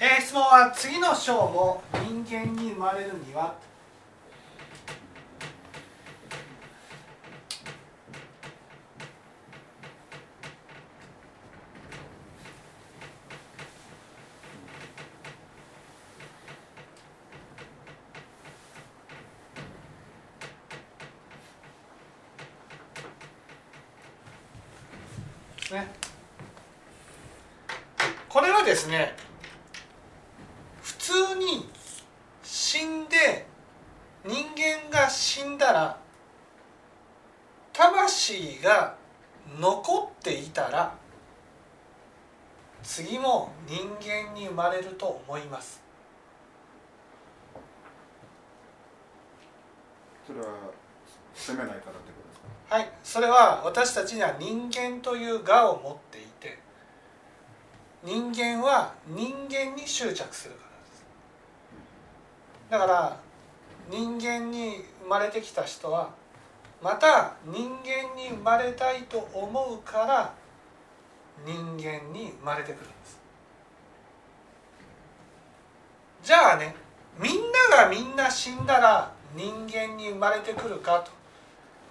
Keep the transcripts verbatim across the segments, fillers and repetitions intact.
えー、質問は、次の章も人間に生まれるには、ね、これはですね、普通に死んで人間が死んだら魂が残っていたら次も人間に生まれると思います。それは責めないからってことですか？はい、それは私たちには人間という我を持っていて、人間は人間に執着するからです。だから人間に生まれてきた人はまた人間に生まれたいと思うから人間に生まれてくるんです。じゃあね、みんながみんな死んだら人間に生まれてくるかと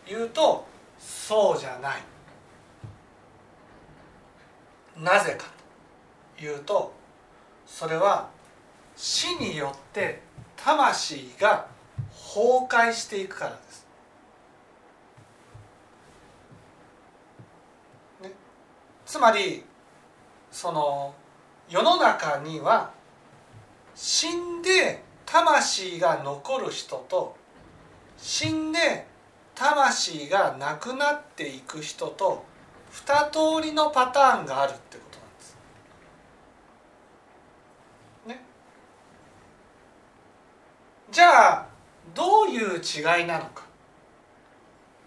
言うと、そうじゃない。なぜかというと、それは死によって魂が崩壊していくからです、ね、つまりその世の中には死んで魂が残る人と死んで魂がなくなっていく人とに通りのパターンがあるってことなんです。ね。じゃあどういう違いなのか、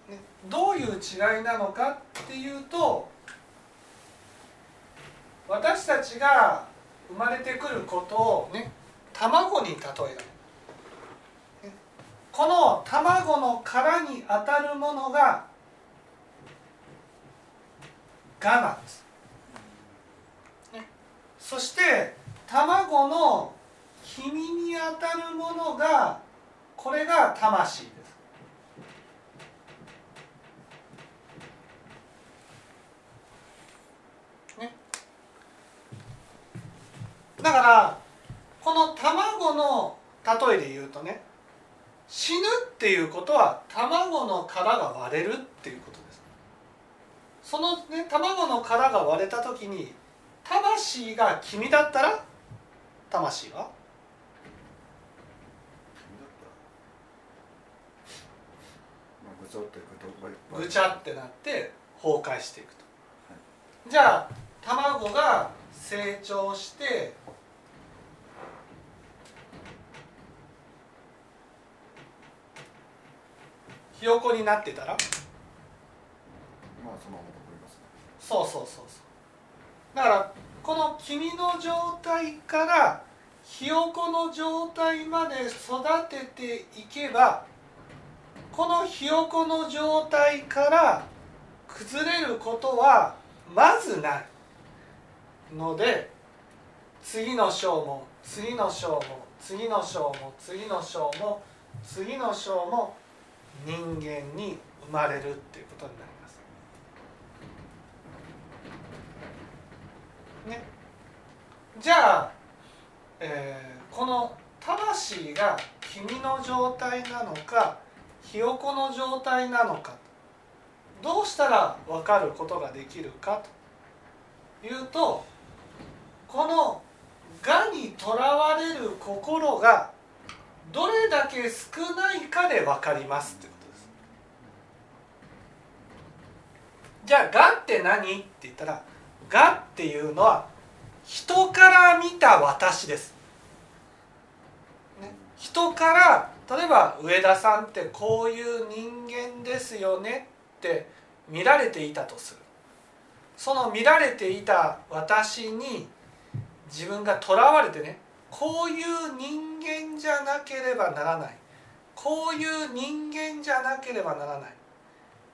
ね、どういう違いなのかっていうと、私たちが生まれてくることをね、卵に例える。この卵の殻に当たるものが我なんです、ね、そして卵の黄身に当たるものが、これが魂です。ね、だからこの卵の例えで言うとね、死ぬっていうことは卵の殻が割れるっていうことです。そのね、卵の殻が割れた時に魂が黄身だったら、魂はぐちゃってなって崩壊していくと。じゃあ卵が成長してひよこになってたら、まあそのまま残りますね。そうそうそうそう。だからこの黄身の状態からひよこの状態まで育てていけば、このひよこの状態から崩れることはまずないので、次の章も次の章も次の章も次の章も次の章も人間に生まれるっていうことになります。ね、じゃあ、えー、この魂が黄身の状態なのかひよこの状態なのか、どうしたら分かることができるかというと、この我にとらわれる心がどれだけ少ないかで分かりますってことです。じゃあ我って何って言ったら、我っていうのは人から見た私です、ね、人から、例えば上田さんってこういう人間ですよねって見られていたとする。その見られていた私に自分がとらわれてね、こういう人間じゃなければならない、こういう人間じゃなければならない、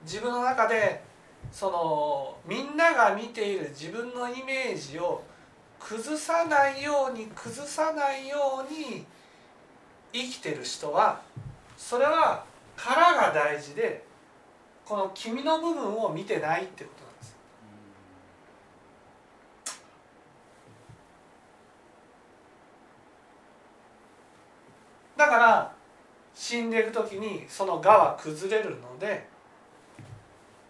自分の中でそのみんなが見ている自分のイメージを崩さないように崩さないように生きてる人は、それは殻が大事で、この君の部分を見てないってことなんです。だから死んでいく時にその我は崩れるので、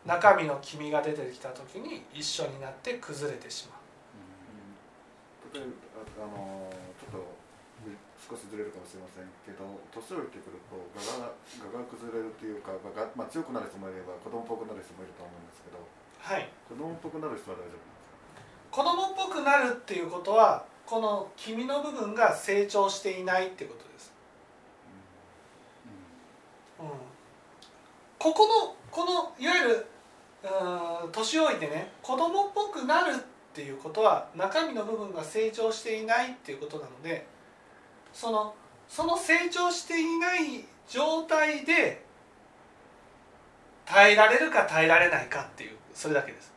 中身の君が出てきた時に一緒になって崩れてしまう。例えばあのちょっと少しずれるかもしれませんけど、年をいってくると我がが崩れるというか、我が、まあ、強くなる人もいれば子供っぽくなる人もいると思うんですけど、はい、子供っぽくなる人は大丈夫ですか？子供っぽくなるっていうことは、この君の部分が成長していないってことです。うんうん、ここのこのいわゆるうーん年老いてね、子供っぽくなるっていうことは中身の部分が成長していないっていうことなので、その、その成長していない状態で耐えられるか耐えられないかっていう、それだけです。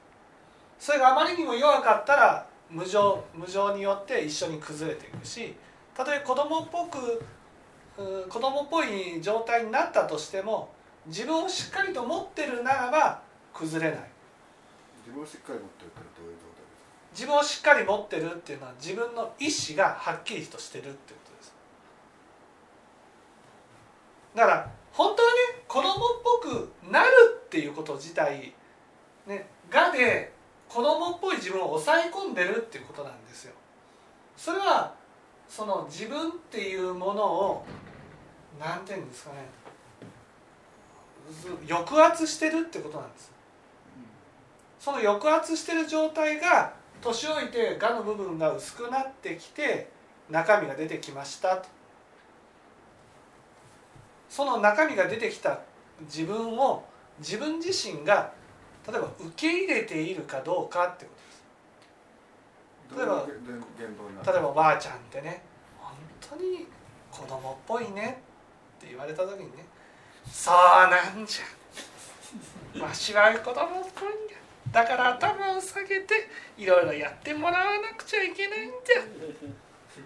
それがあまりにも弱かったら無常、無常によって一緒に崩れていくし、たとえ子供っぽく子供っぽい状態になったとしても、自分をしっかりと持ってるならば崩れない。自分をしっかり持ってるってどういう状態ですか？自分をしっかり持ってるっていうのは、自分の意志がはっきりとしてるってこと。だから本当はね、子供っぽくなるっていうこと自体、ね、我で子供っぽい自分を抑え込んでるっていうことなんですよ。それはその自分っていうものを、なんていうんですかね、抑圧してるってことなんです。その抑圧してる状態が、年老いて我の部分が薄くなってきて中身が出てきましたと。その中身が出てきた自分を、自分自身が例えば受け入れているかどうかってことです。例えば、例えばおばあちゃんってね、本当に子供っぽいねって言われた時にね、そうなんじゃ、わしは子供っぽいんだ、だから頭を下げていろいろやってもらわなくちゃいけないんだ。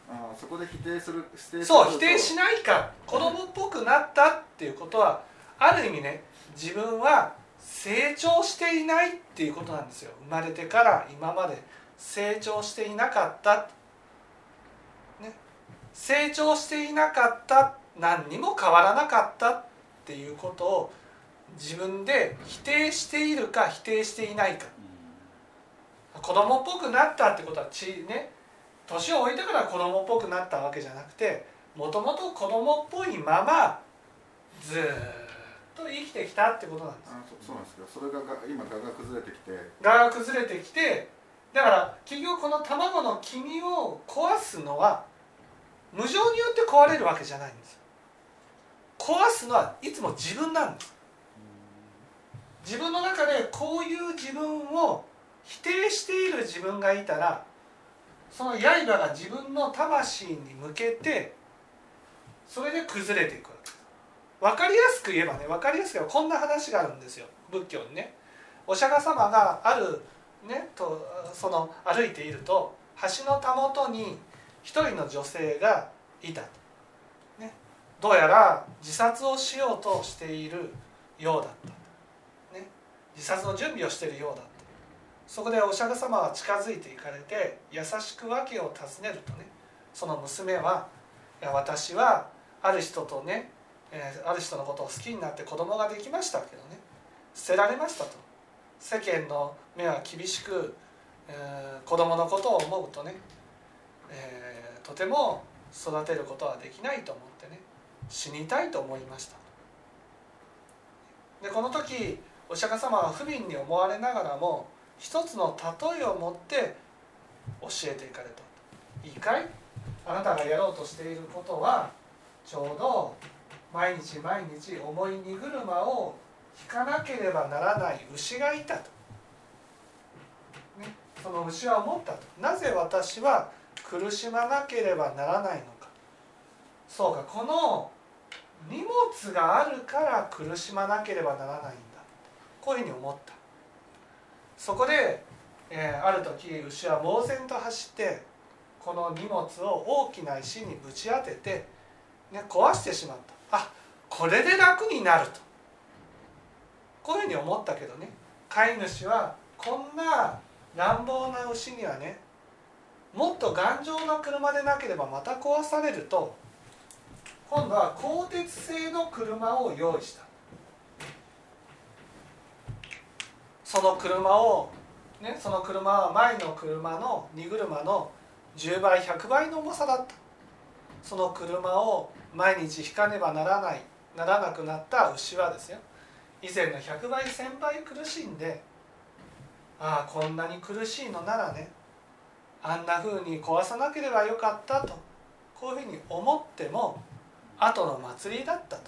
ああ、そこで否定する、否定する、そう、否定しないか、子供っぽくなったっていうことは、ある意味ね、自分は成長していないっていうことなんですよ。生まれてから今まで成長していなかった、ね、成長していなかった、何にも変わらなかったっていうことを自分で否定しているか否定していないか。子供っぽくなったってことはちね、年を置いてから子供っぽくなったわけじゃなくて、もともと子供っぽいままずっと生きてきたってことなんです。あ、そ、そうなんですけど、それが今我が崩れてきて、我が崩れてきて、だから結局この卵の君を壊すのは無常によって壊れるわけじゃないんです。壊すのはいつも自分なんです。自分の中でこういう自分を否定している自分がいたら、その刃が自分の魂に向けて、それで崩れていくわけです。分かりやすく言えばね、分かりやすく言えばこんな話があるんですよ、仏教にね。お釈迦様がある、ね、とその歩いていると、橋のたもとに一人の女性がいた、ね、どうやら自殺をしようとしているようだった、ね、自殺の準備をしているようだった。そこでお釈迦様は近づいていかれて、優しく訳を尋ねるとね、その娘は、いや私はある人とね、えー、ある人のことを好きになって子供ができましたけどね、捨てられましたと。世間の目は厳しく、えー、子供のことを思うとね、えー、とても育てることはできないと思ってね、死にたいと思いましたと。で、この時お釈迦様は不憫に思われながらも、一つの例えを持って教えていかれた。いいかい？あなたがやろうとしていることは、ちょうど毎日毎日重い荷車を引かなければならない牛がいたと、ね、その牛は思ったと。なぜ私は苦しまなければならないのか。そうか、この荷物があるから苦しまなければならないんだ。こういうふうに思った。そこで、えー、ある時牛は猛然と走ってこの荷物を大きな石にぶち当てて、ね、壊してしまった。あ、これで楽になるとこういうふうに思ったけどね、飼い主はこんな乱暴な牛にはね、もっと頑丈な車でなければまた壊されると、今度は鋼鉄製の車を用意した。その車を、ね、その車は前の車の荷車のじゅうばいひゃくばいの重さだった。その車を毎日引かねばならないならなくなった牛はですよ、以前のひゃくばいせんばい苦しんで、ああこんなに苦しいのならね、あんなふうに壊さなければよかったとこういうふうに思っても後の祭りだったと、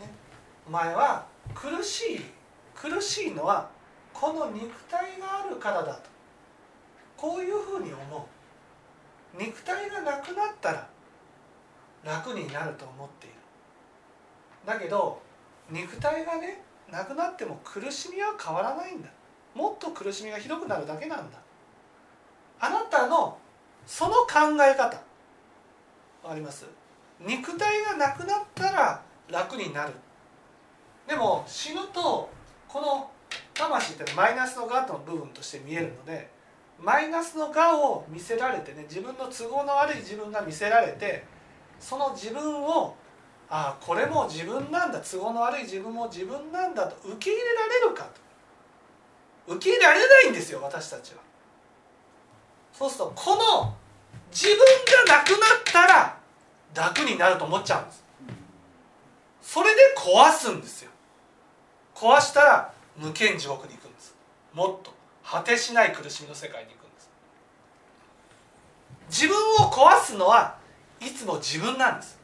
ね、お前は苦しい苦しいのはこの肉体があるからだとこういうふうに思う。肉体がなくなったら楽になると思っている。だけど肉体がねなくなっても苦しみは変わらないんだ。もっと苦しみがひどくなるだけなんだ。あなたのその考え方わかります？肉体がなくなったら楽になる。でも死ぬとこの魂ってマイナスの我の部分として見えるので、マイナスの我を見せられてね、自分の都合の悪い自分が見せられて、その自分をああこれも自分なんだ、都合の悪い自分も自分なんだと受け入れられるかと。受け入れられないんですよ私たちは。そうするとこの自分がなくなったら楽になると思っちゃうんです。それで壊すんですよ。壊したら無間地獄に行くんです。もっと果てしない苦しみの世界に行くんです。自分を壊すのはいつも自分なんです。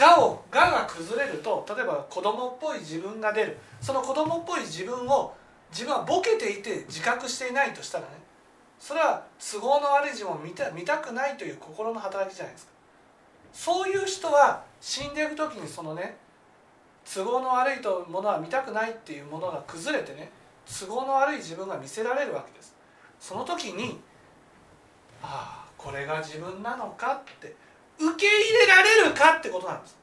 我を我が崩れると、例えば子供っぽい自分が出る。その子供っぽい自分を自分はボケていて自覚していないとしたらね、それは都合の悪い自分を見た、見たくないという心の働きじゃないですか。そういう人は死んでいく時にそのね、都合の悪いものは見たくないっていうものが崩れてね、都合の悪い自分が見せられるわけです。その時にああこれが自分なのかって受け入れられるかってことなんです。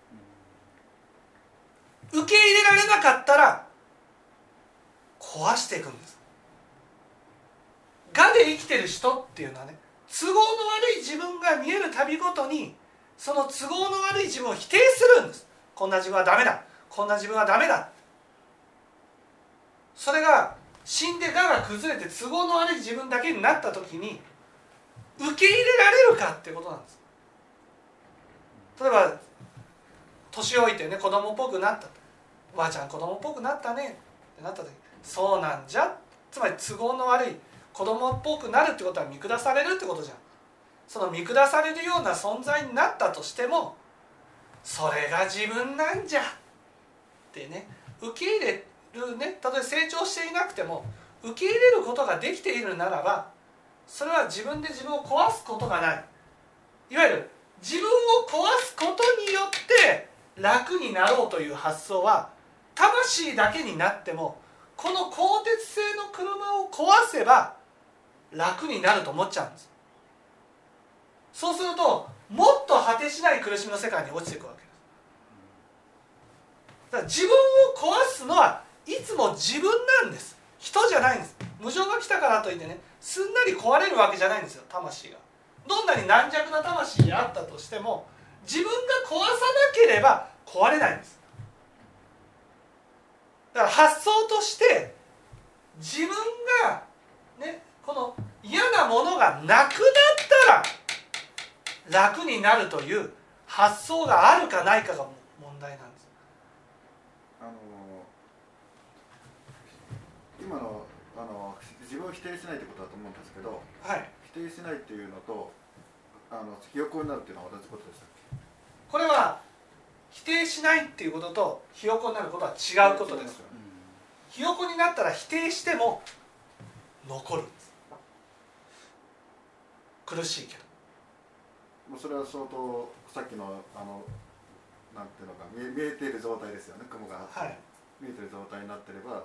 受け入れられなかったら壊していくんです。我で生きてる人っていうのはね、都合の悪い自分が見えるたびごとにその都合の悪い自分を否定するんです。こんな自分はダメだ、こんな自分はダメだ。それが死んで我が崩れて都合の悪い自分だけになった時に受け入れられるかってことなんです。例えば年老いてね、子供っぽくなったと、おばあちゃん子供っぽくなったねってなった時、そうなんじゃ、つまり都合の悪い子供っぽくなるってことは見下されるってことじゃん。その見下されるような存在になったとしても、それが自分なんじゃってね、受け入れるね、たとえ成長していなくても受け入れることができているならば、それは自分で自分を壊すことがない、いわゆる自分を壊すことによって楽になろうという発想は、魂だけになってもこの鋼鉄製の車を壊せば楽になると思っちゃうんです。そうするともっと果てしない苦しみの世界に落ちていくわけです。だから自分を壊すのはいつも自分なんです。人じゃないんです。無常が来たからといってね、すんなり壊れるわけじゃないんですよ。魂がどんなに軟弱な魂であったとしても、自分が壊さなければ壊れないんです。だから発想として自分がね、この嫌なものがなくなったら楽になるという発想があるかないかが問題なんです。あの今 の, あの自分を否定しないということだと思うんですけど、はい、否定しないっていうのとあのひよこになるっていうのは同じことでしたっけ？これは否定しないっていうこととひよこになることは違うことです。ひよこになったら否定しても残るんです。苦しいけど。もうそれは相当さっきのあのなんていうのか見え、見えている状態ですよね。雲が、はい、見えている状態になってれば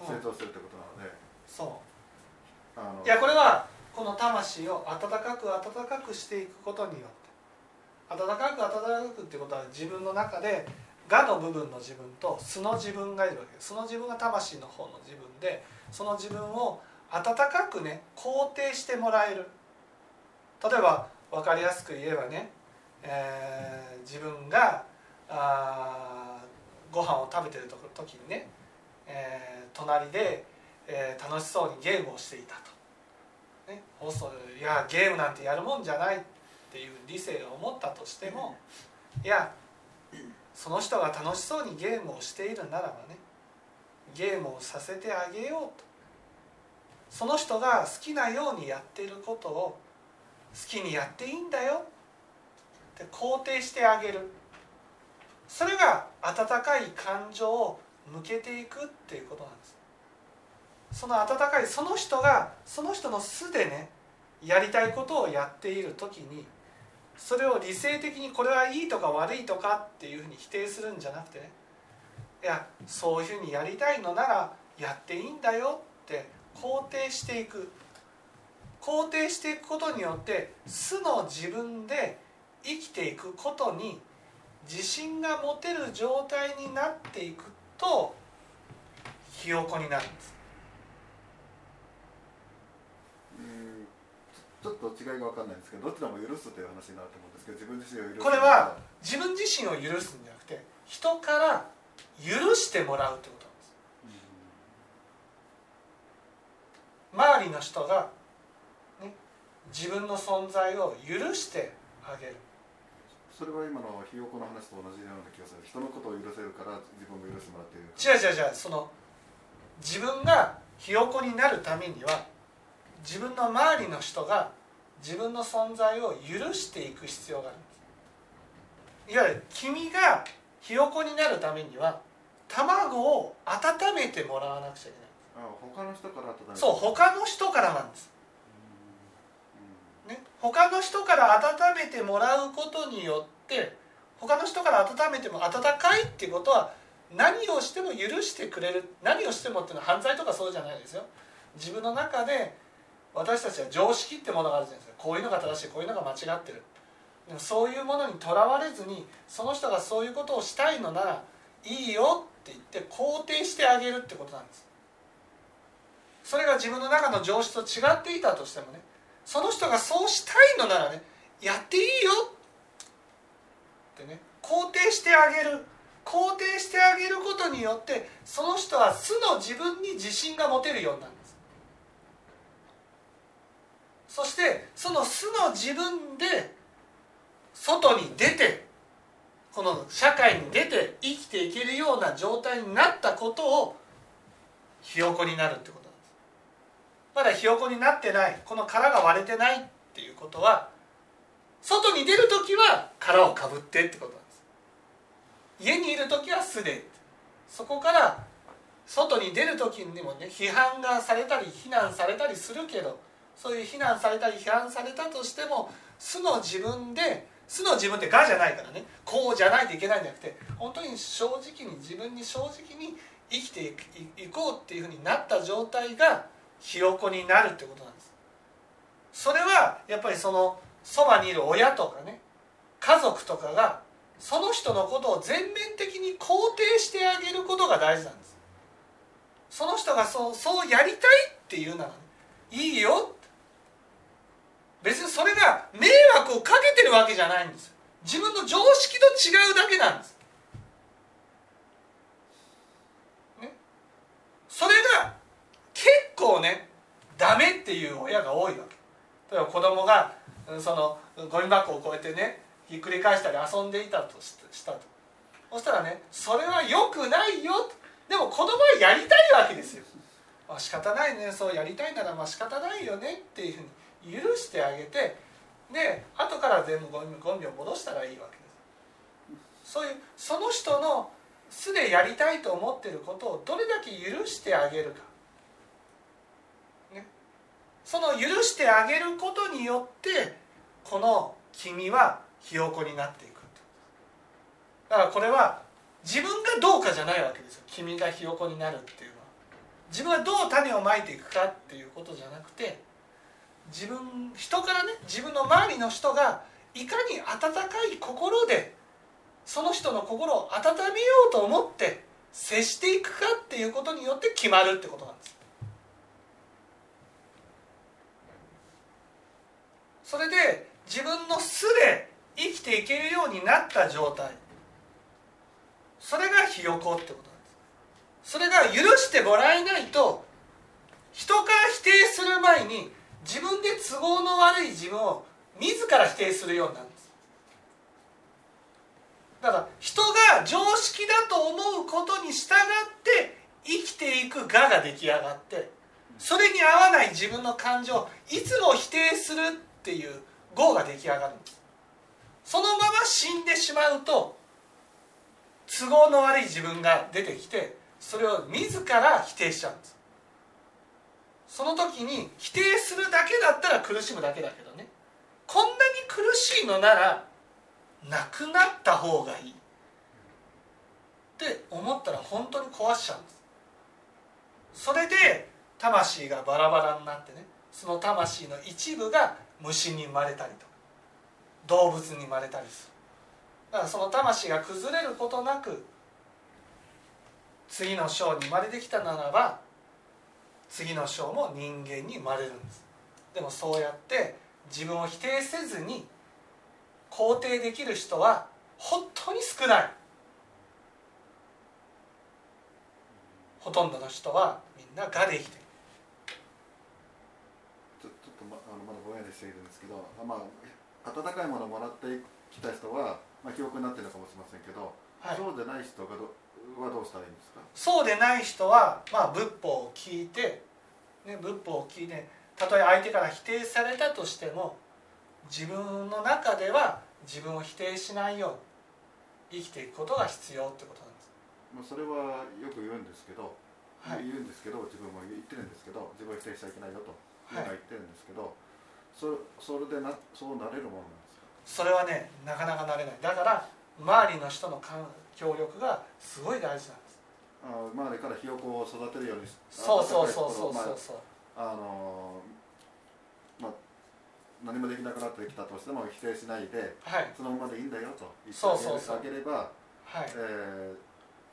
成長するってことなので。うん、そう。あのいやこれはこの魂を温かく温かくしていくことによって、温かく温かくっていうことは自分の中で我の部分の自分と素の自分がいるわけです。その自分が魂の方の自分で、その自分を温かくね肯定してもらえる。例えば分かりやすく言えばね、えー、自分があご飯を食べてると時にね、えー、隣で、えー、楽しそうにゲームをしていたと、ね、放送いやゲームなんてやるもんじゃないっていう理性を持ったとしても、いやその人が楽しそうにゲームをしているならばねゲームをさせてあげようと、その人が好きなようにやっていることを好きにやっていいんだよって肯定してあげる、それが温かい感情を向けていくっていうことなんです。その温かいその人がその人の素でねやりたいことをやっている時に、それを理性的にこれはいいとか悪いとかっていうふうに否定するんじゃなくてね、いやそういうふうにやりたいのならやっていいんだよって肯定していく、肯定していくことによって素の自分で生きていくことに自信が持てる状態になっていくとひよこになるんです。うんちょっと違いが分かんないんですけど、どちらも許すという話になると思うんですけど、自分自身を許す、これは自分自身を許すんじゃなくて人から許してもらうってことなんです。うん周りの人が、ね、自分の存在を許してあげる。それは今のひよこの話と同じような気がする。人のことを許せるから自分も許してもらっている。違う違う違う。その自分がひよこになるためには自分の周りの人が自分の存在を許していく必要があるんです。いわゆる君がひよこになるためには卵を温めてもらわなくちゃいけない。ああ、他の人から温める。そう、他の人からなんです。ね、他の人から温めてもらうことによって他の人から温めても温かいっていうことは何をしても許してくれる、何をしてもっていうのは犯罪とかそうじゃないですよ。自分の中で私たちは常識ってものがあるじゃないですか。こういうのが正しい、こういうのが間違ってる。でもそういうものにとらわれずにその人がそういうことをしたいのならいいよって言って肯定してあげるってことなんです。それが自分の中の常識と違っていたとしてもね、その人がそうしたいのならねやっていいよってね肯定してあげる、肯定してあげることによってその人は素の自分に自信が持てるようになるんです。そしてその素の自分で外に出てこの社会に出て生きていけるような状態になったことをひよこになるってこと。まだひよこになってない、この殻が割れてないっていうことは外に出るときは殻をかぶってってことなんです。家にいるときは素で、そこから外に出るときにもね批判がされたり非難されたりするけど、そういう非難されたり批判されたとしても素の自分で、素の自分って我じゃないからねこうじゃないといけないんじゃなくて本当に正直に自分に正直に生きていこうっていうふうになった状態がひよこになるってことなんです。それはやっぱりそのそばにいる親とかね家族とかがその人のことを全面的に肯定してあげることが大事なんです。その人がそう、そうやりたいっていうなら、ね、いいよ、別にそれが迷惑をかけてるわけじゃないんです。自分の常識と違うだけなんです。ね、それが結構ねダメっていう親が多いわけ。例えば子供がそのゴミ箱をこうやってねひっくり返したり遊んでいたとしたと、そしたらねそれは良くないよと。でも子供はやりたいわけですよ。まあ、仕方ないね、そうやりたいならまあ仕方ないよねっていうふうに許してあげて、で後から全部ゴミ、ゴミを戻したらいいわけです。そういうその人の素でやりたいと思っていることをどれだけ許してあげるか、その許してあげることによってこの君はひよこになっていく。だからこれは自分がどうかじゃないわけですよ。君がひよこになるっていうのは自分がどう種をまいていくかっていうことじゃなくて、自分人からね、自分の周りの人がいかに温かい心でその人の心を温めようと思って接していくかっていうことによって決まるってことなんです。それで自分の素で生きていけるようになった状態、それがひよこってことなんです。それが許してもらえないと、人から否定する前に自分で都合の悪い自分を自ら否定するようになるんです。だから人が常識だと思うことに従って生きていく我が出来上がって、それに合わない自分の感情をいつも否定するっていう業が出来上がるんです。そのまま死んでしまうと都合の悪い自分が出てきて、それを自ら否定しちゃうんです。その時に否定するだけだったら苦しむだけだけどね、こんなに苦しいのならなくなった方がいいって思ったら本当に壊しちゃうんです。それで魂がバラバラになってね、その魂の一部が虫に生まれたりとか動物に生まれたりする。だからその魂が崩れることなく次の章に生まれてきたならば、次の章も人間に生まれるんです。でもそうやって自分を否定せずに肯定できる人は本当に少ない。ほとんどの人はみんな我で生きてる。ちょ, ちょっと ま, あのまだぼんやりしているんですけど、まあ、温かいものをもらってきた人は、まあ、記憶になっているかもしれませんけど、はい、そうでない人が ど, はどうしたらいいんですか？そうでない人は、まあ、仏法を聞いて、ね、仏法を聞いて、たとえ相手から否定されたとしても自分の中では自分を否定しないように生きていくことが必要ってことなんです。まあ、それはよく言うんですけど、はい、言うんですけど、自分も言ってるんですけど、自分を否定しちゃいけないよと言ってるんですけど、はい、そ, それでなそうなれるものなんですか？それはね、なかなかなれない。だから周りの人の協力がすごい大事なんです。あ周りからひよこを育てるように、そうそうそうそうそうそう、まあ、あのまあ何もできなくなってきたとしても否定しないで、はい、そのままでいいんだよと言ってあげれば、はいえ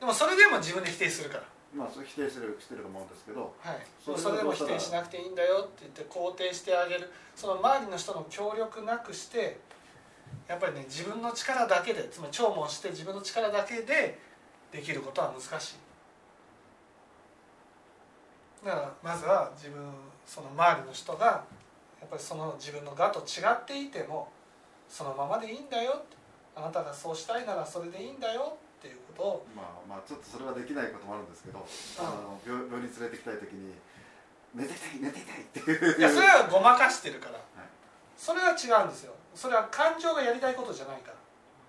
ー、でもそれでも自分で否定するから、まあ、それ否定してるしてると思うんですけど、はい、それでも、それでも否定しなくていいんだよって言って肯定してあげる。その周りの人の協力なくしてやっぱりね、自分の力だけで、つまり聴聞して自分の力だけでできることは難しい。だからまずは自分、その周りの人がやっぱりその自分の我と違っていてもそのままでいいんだよ、あなたがそうしたいならそれでいいんだよっていうことを、まあまあちょっとそれはできないこともあるんですけど、あの 病, 病院に連れてきたい時に寝てたい寝てたいっていう、いやそれはごまかしてるから、はい、それは違うんですよ。それは感情がやりたいことじゃないから、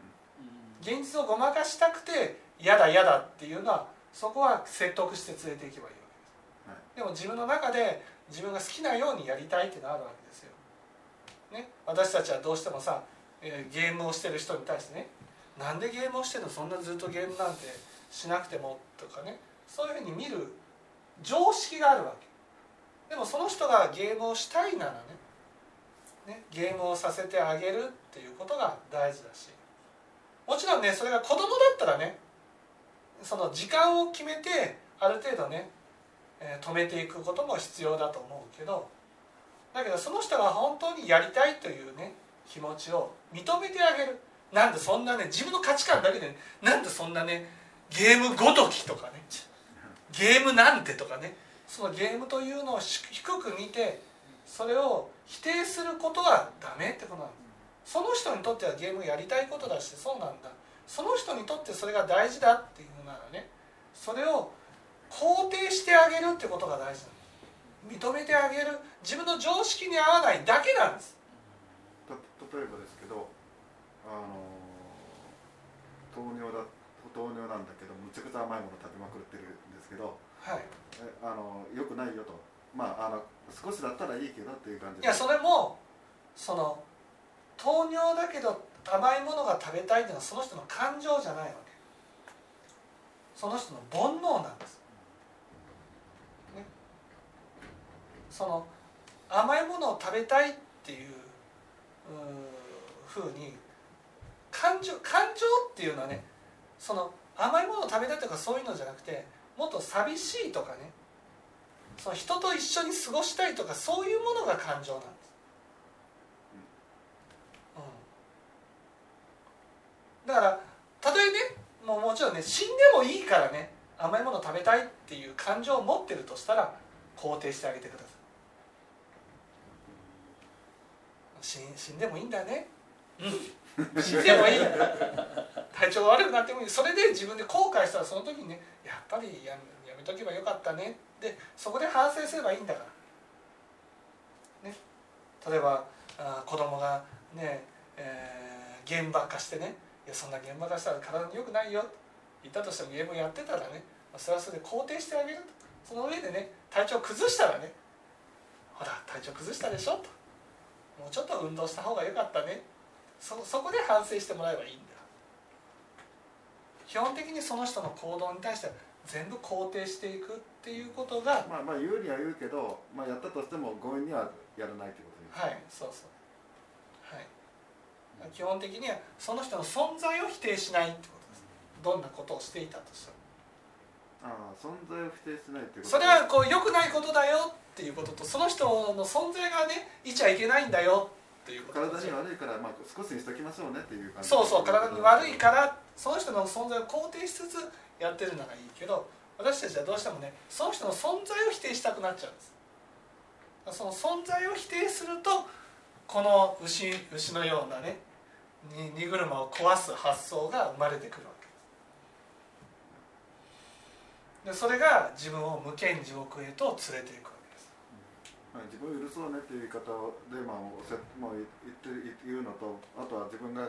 うん、現実をごまかしたくて嫌だ嫌だっていうのは、そこは説得して連れていけばいいわけです、はい、でも自分の中で自分が好きなようにやりたいっていうのがあるわけですよ、ね、私たちはどうしてもさ、えー、ゲームをしてる人に対してね、なんでゲームをしてるの、そんなずっとゲームなんてしなくてもとかね、そういうふうに見る常識があるわけ。でもその人がゲームをしたいなら ね, ねゲームをさせてあげるっていうことが大事だし、もちろんね、それが子供だったらね、その時間を決めてある程度ね止めていくことも必要だと思うけど、だけどその人が本当にやりたいというね気持ちを認めてあげる。なんでそんなね、自分の価値観だけで、ね、なんでそんなねゲームごときとかね、ゲームなんてとかね、そのゲームというのを低く見てそれを否定することはダメってことなんです。その人にとってはゲームやりたいことだし、そうなんだ、その人にとってそれが大事だっていうならね、それを肯定してあげるってことが大事なんです。認めてあげる、自分の常識に合わないだけなんです。た例えばですけど、あの糖尿だ糖尿なんだけど、むちゃくちゃ甘いもの食べまくってるんですけど、はい、えあのよくないよと、まあ、あの少しだったらいいけどっていう感じで、いやそれもその糖尿だけど甘いものが食べたいっていうのはその人の感情じゃないわけ、その人の煩悩なんです。その甘いものを食べたいっていうふうに感情感情っていうのはね、その甘いものを食べたいとかそういうのじゃなくて、もっと寂しいとかね、その人と一緒に過ごしたいとかそういうものが感情なんです、うん、だからたとえね、もうもちろんね、死んでもいいからね、甘いもの食べたいっていう感情を持ってるとしたら肯定してあげてください。死, 死んでもいいんだね、うん、死んでもいい体調が悪くなってもいい。それで自分で後悔したら、その時にね、やっぱり や, やめとけばよかったねで、そこで反省すればいいんだから、ね、例えばあ子供がね、えー、ゲームばっかしてね、いやそんなゲームばっかしたら体に良くないよって言ったとしても、ゲームをやってたらね、それはそれで肯定してあげると。その上でね、体調崩したらね、ほら体調崩したでしょと、もうちょっと運動した方が良かったね、 そ, そこで反省してもらえばいいんだ。基本的にその人の行動に対して全部肯定していくっていうことが、まあまあ言うには言うけど、まあ、やったとしても強引にはやらないってことですね。はい、そうそう、はい、うん、基本的にはその人の存在を否定しないってことです、うん、どんなことをしていたとしても、ああ、存在を否定しないってこと、それはこう良くないことだよっていうことと、その人の存在がね、いちゃいけないんだよっていうこと、体に悪いから、まあ、少しにしときましょうねっていう感じ。そうそう、体に悪いからその人の存在を肯定しつつやってるならいいけど、私たちはどうしてもね、その人の存在を否定したくなっちゃうんです。その存在を否定すると、この 牛, 牛のようなね、荷車を壊す発想が生まれてくるわけです。でそれが自分を無間地獄へと連れていく。自分を許そうねっていう言い方で、まあ、もう言って言うのと、あとは自分が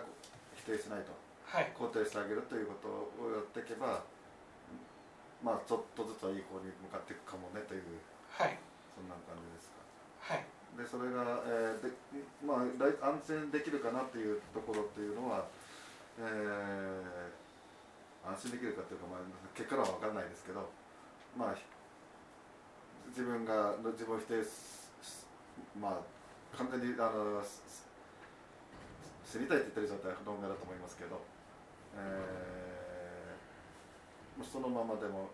否定しないと、はい、肯定してあげるということをやっていけば、まあ、ちょっとずつはいい方に向かっていくかもねという、はい、そんな感じですか、はい、でそれが、えーでまあ、安心できるかなっていうところっていうのは、えー、安心できるかっていうか、まあ、結果は分からないですけど、まあ、自分が自分を否定すまあ簡単にあの死にたいって言ってる状態は論外だと思いますけど、えー、そのままでも、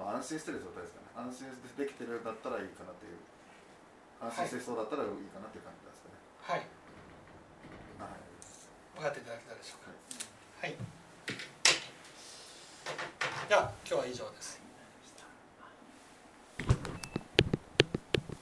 まあ、安心してる状態ですかね。安心できてるんだったらいいかなという、安心してそうだったらいいかなという感じですかね。はい、はい、分かっていただけたでしょうか。はい、はい、じゃあ今日は以上です。